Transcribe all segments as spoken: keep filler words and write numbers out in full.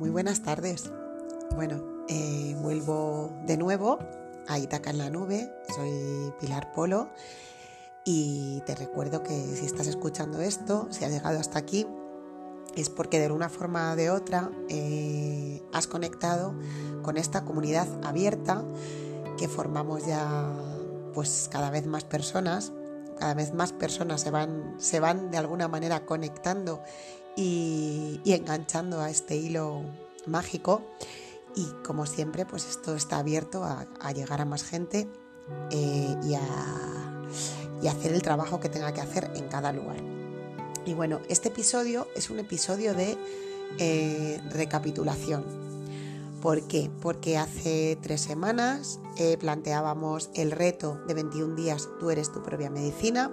Muy buenas tardes. Bueno, eh, vuelvo de nuevo a Itaca en la Nube. Soy Pilar Polo y te recuerdo que si estás escuchando esto, si has llegado hasta aquí, es porque de una forma o de otra eh, has conectado con esta comunidad abierta que formamos ya, pues cada vez más personas, cada vez más personas se van, se van de alguna manera conectando y, y enganchando a este hilo mágico. Y como siempre, pues esto está abierto a, a llegar a más gente eh, y, a, y a hacer el trabajo que tenga que hacer en cada lugar. Y bueno, este episodio es un episodio de eh, recapitulación. ¿Por qué? Porque hace tres semanas eh, planteábamos el reto de veintiún días, tú eres tu propia medicina.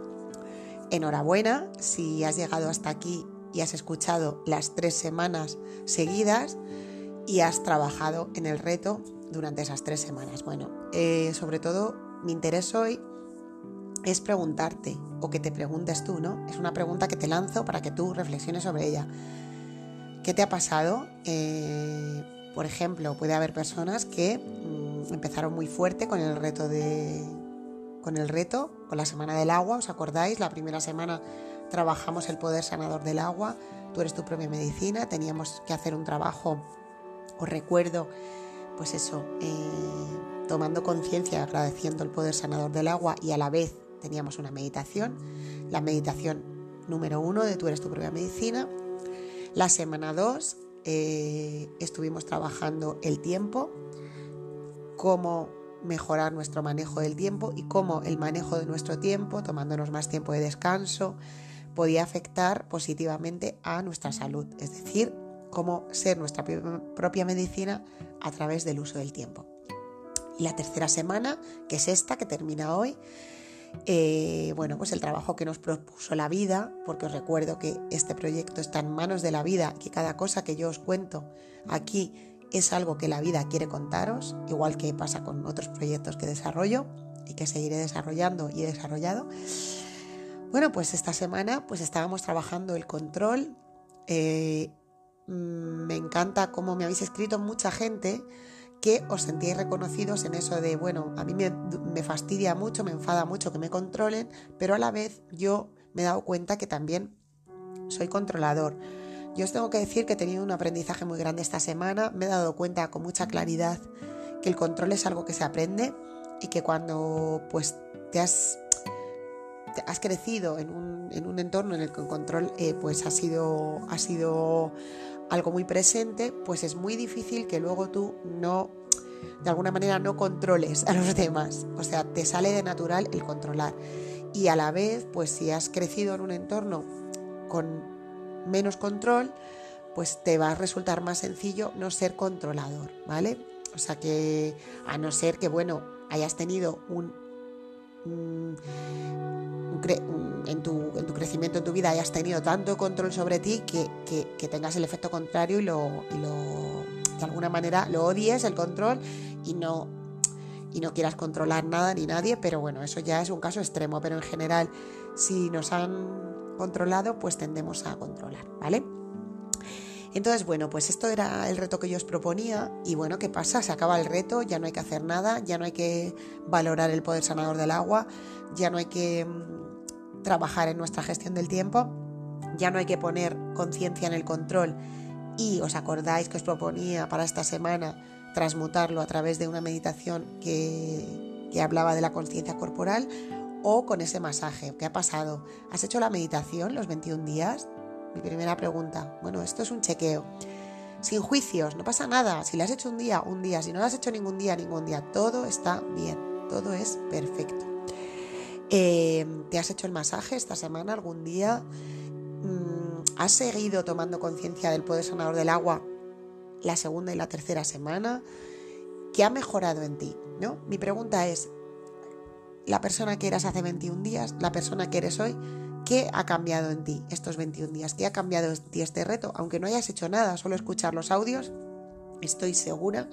Enhorabuena, si has llegado hasta aquí y has escuchado las tres semanas seguidas y has trabajado en el reto durante esas tres semanas. Bueno, eh, sobre todo mi interés hoy es preguntarte, o que te preguntes tú, ¿no? Es una pregunta que te lanzo para que tú reflexiones sobre ella. ¿Qué te ha pasado? Eh... Por ejemplo, puede haber personas que mmm, empezaron muy fuerte con el reto de, con el reto, con la semana del agua. ¿Os acordáis? La primera semana trabajamos el poder sanador del agua. Tú eres tu propia medicina. Teníamos que hacer un trabajo, os recuerdo, pues eso, eh, tomando conciencia, agradeciendo el poder sanador del agua, y a la vez teníamos una meditación. La meditación número uno de tú eres tu propia medicina. La semana dos. Eh, estuvimos trabajando el tiempo, cómo mejorar nuestro manejo del tiempo y cómo el manejo de nuestro tiempo, tomándonos más tiempo de descanso, podía afectar positivamente a nuestra salud, es decir, cómo ser nuestra propia medicina a través del uso del tiempo. Y la tercera semana, que es esta que termina hoy, Eh, bueno, pues el trabajo que nos propuso la vida, porque os recuerdo que este proyecto está en manos de la vida, que cada cosa que yo os cuento aquí es algo que la vida quiere contaros, igual que pasa con otros proyectos que desarrollo y que seguiré desarrollando y he desarrollado. Bueno, pues esta semana pues estábamos trabajando el control. Eh, me encanta cómo me habéis escrito mucha gente que os sentíais reconocidos en eso de, bueno, a mí me, me fastidia mucho, me enfada mucho que me controlen, pero a la vez yo me he dado cuenta que también soy controlador. Yo os tengo que decir que he tenido un aprendizaje muy grande esta semana, me he dado cuenta con mucha claridad que el control es algo que se aprende y que cuando pues te has, te has crecido en un, en un entorno en el que el control eh, pues ha sido... Ha sido algo muy presente, pues es muy difícil que luego tú no, de alguna manera, no controles a los demás. O sea, te sale de natural el controlar. Y a la vez, pues si has crecido en un entorno con menos control, pues te va a resultar más sencillo no ser controlador, ¿vale? O sea que, a no ser que, bueno, hayas tenido un... un En tu, en tu crecimiento, en tu vida, hayas tenido tanto control sobre ti que, que, que tengas el efecto contrario y lo, y lo de alguna manera lo odies, el control, y no, y no quieras controlar nada ni nadie. Pero bueno, eso ya es un caso extremo, pero en general, si nos han controlado, pues tendemos a controlar, ¿vale? Entonces, bueno, pues esto era el reto que yo os proponía. Y bueno, ¿qué pasa? Se acaba el reto, ya no hay que hacer nada, ya no hay que valorar el poder sanador del agua, ya no hay que trabajar en nuestra gestión del tiempo, ya no hay que poner conciencia en el control. Y os acordáis que os proponía para esta semana transmutarlo a través de una meditación que, que hablaba de la conciencia corporal, o con ese masaje. ¿Qué ha pasado? ¿Has hecho la meditación los veintiún días? Mi primera pregunta. Bueno, esto es un chequeo. Sin juicios, no pasa nada. Si lo has hecho un día, un día. Si no lo has hecho ningún día, ningún día. Todo está bien. Todo es perfecto. Eh, ¿Te has hecho el masaje esta semana algún día? ¿Has seguido tomando conciencia del poder sanador del agua la segunda y la tercera semana? ¿Qué ha mejorado en ti? ¿No? Mi pregunta es, la persona que eras hace veintiún días, la persona que eres hoy, ¿qué ha cambiado en ti estos veintiún días? ¿Qué ha cambiado en ti este reto? Aunque no hayas hecho nada, solo escuchar los audios, estoy segura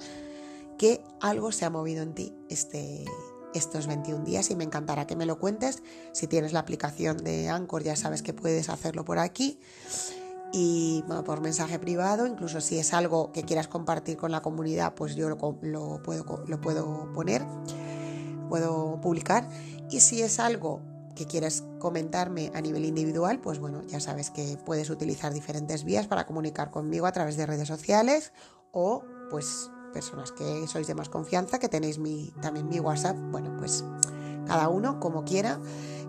que algo se ha movido en ti este estos veintiún días, y me encantará que me lo cuentes. Si tienes la aplicación de Anchor, ya sabes que puedes hacerlo por aquí. y bueno, por mensaje privado, incluso si es algo que quieras compartir con la comunidad, pues yo lo, lo, puedo, lo puedo poner, puedo publicar, y si es algo que quieres comentarme a nivel individual, pues bueno, ya sabes que puedes utilizar diferentes vías para comunicar conmigo a través de redes sociales o pues personas que sois de más confianza, que tenéis mi, también mi WhatsApp. Bueno, pues cada uno como quiera,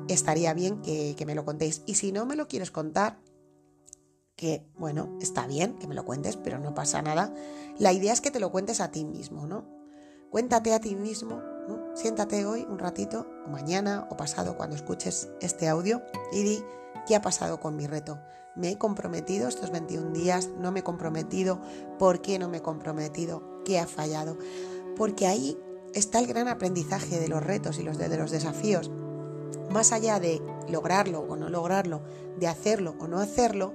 estaría bien que, que me lo contéis, y si no me lo quieres contar, que bueno, está bien que me lo cuentes, pero no pasa nada. La idea es que te lo cuentes a ti mismo, ¿no? Cuéntate a ti mismo, ¿no? Siéntate hoy un ratito, o mañana, o pasado, cuando escuches este audio, y di, ¿qué ha pasado con mi reto? ¿Me he comprometido estos veintiún días? ¿No me he comprometido? ¿Por qué no me he comprometido? ¿Qué ha fallado? Porque ahí está el gran aprendizaje de los retos y los de, de los desafíos. Más allá de lograrlo o no lograrlo, de hacerlo o no hacerlo,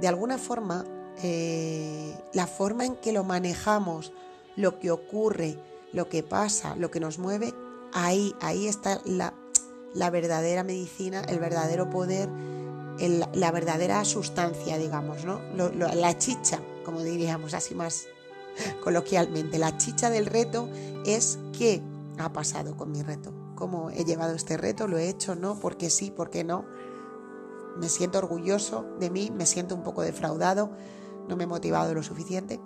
de alguna forma, eh, la forma en que lo manejamos, lo que ocurre, lo que pasa, lo que nos mueve, ahí, ahí está la, la verdadera medicina, el verdadero poder, el, la verdadera sustancia, digamos, ¿no? Lo, lo, la chicha, como diríamos así más coloquialmente, la chicha del reto es qué ha pasado con mi reto, cómo he llevado este reto, lo he hecho, no, porque sí, porque no. Me siento orgulloso de mí, me siento un poco defraudado, no me he motivado lo suficiente.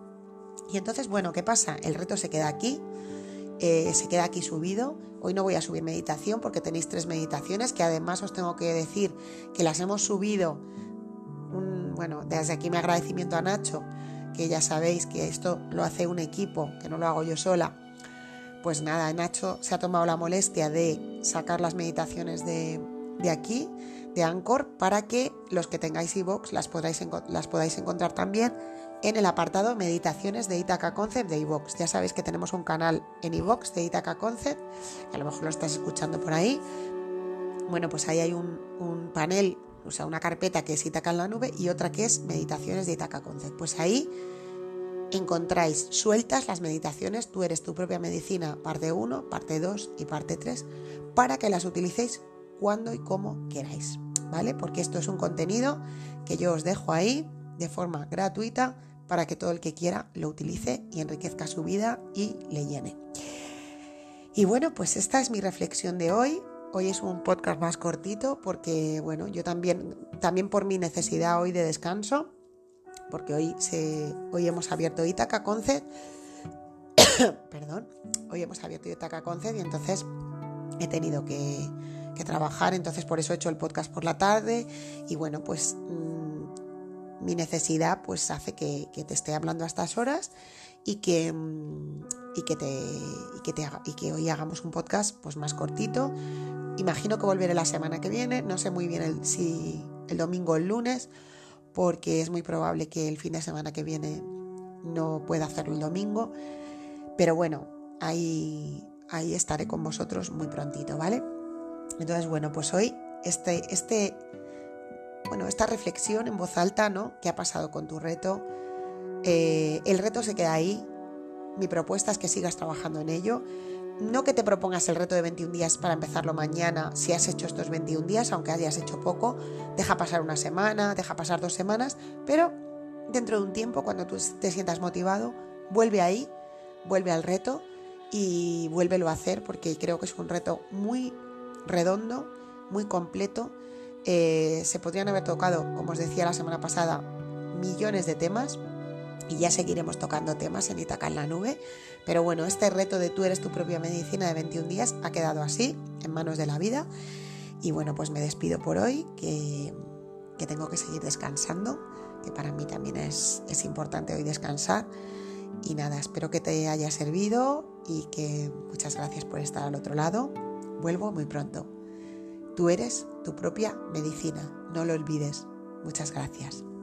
Y entonces, bueno, ¿qué pasa? El reto se queda aquí, eh, se queda aquí subido. Hoy no voy a subir meditación porque tenéis tres meditaciones que además os tengo que decir que las hemos subido. Un, bueno, desde aquí mi agradecimiento a Nacho, que ya sabéis que esto lo hace un equipo, que no lo hago yo sola. Pues nada, Nacho se ha tomado la molestia de sacar las meditaciones de, de aquí, de Anchor, para que los que tengáis iVoox las podáis, las podáis encontrar también en el apartado Meditaciones de Itaca Concept de iVoox. Ya sabéis que tenemos un canal en iVoox de Itaca Concept, a lo mejor lo estás escuchando por ahí. Bueno, pues ahí hay un, un panel, o sea, una carpeta que es Itaca en la Nube y otra que es Meditaciones de Itaca Concept. Pues ahí encontráis sueltas las meditaciones, Tú eres tu propia medicina, parte uno, parte dos y parte tres, para que las utilicéis cuando y como queráis, ¿vale? Porque esto es un contenido que yo os dejo ahí de forma gratuita para que todo el que quiera lo utilice y enriquezca su vida y le llene. Y bueno, pues esta es mi reflexión de hoy. Hoy es un podcast más cortito porque, bueno, yo también, también por mi necesidad hoy de descanso, porque hoy, se, hoy hemos abierto Itaca Concept, perdón, hoy hemos abierto Itaca Concept y entonces he tenido que... que trabajar, entonces por eso he hecho el podcast por la tarde y bueno, pues mmm, mi necesidad pues hace que, que te esté hablando a estas horas y que, mmm, y, que te, y, que te haga, y que hoy hagamos un podcast pues más cortito. Imagino que volveré la semana que viene, no sé muy bien el, si el domingo o el lunes, porque es muy probable que el fin de semana que viene no pueda hacerlo el domingo, pero bueno, ahí, ahí estaré con vosotros muy prontito, ¿vale? Entonces, bueno, pues hoy este, este, bueno, esta reflexión en voz alta, ¿no? ¿Qué ha pasado con tu reto? Eh, el reto se queda ahí. Mi propuesta es que sigas trabajando en ello. No que te propongas el reto de veintiún días para empezarlo mañana. Si has hecho estos veintiún días, aunque hayas hecho poco, deja pasar una semana, deja pasar dos semanas, pero dentro de un tiempo, cuando tú te sientas motivado, vuelve ahí, vuelve al reto y vuélvelo a hacer, porque creo que es un reto muy redondo, muy completo. Eh, se podrían haber tocado, como os decía la semana pasada, millones de temas, y ya seguiremos tocando temas en Itaca en la Nube, pero bueno, este reto de Tú eres tu propia medicina de veintiún días ha quedado así, en manos de la vida, y bueno, pues me despido por hoy, que, que tengo que seguir descansando, que para mí también es, es importante hoy descansar, y nada, espero que te haya servido, y que muchas gracias por estar al otro lado. Vuelvo muy pronto. Tú eres tu propia medicina, no lo olvides. Muchas gracias.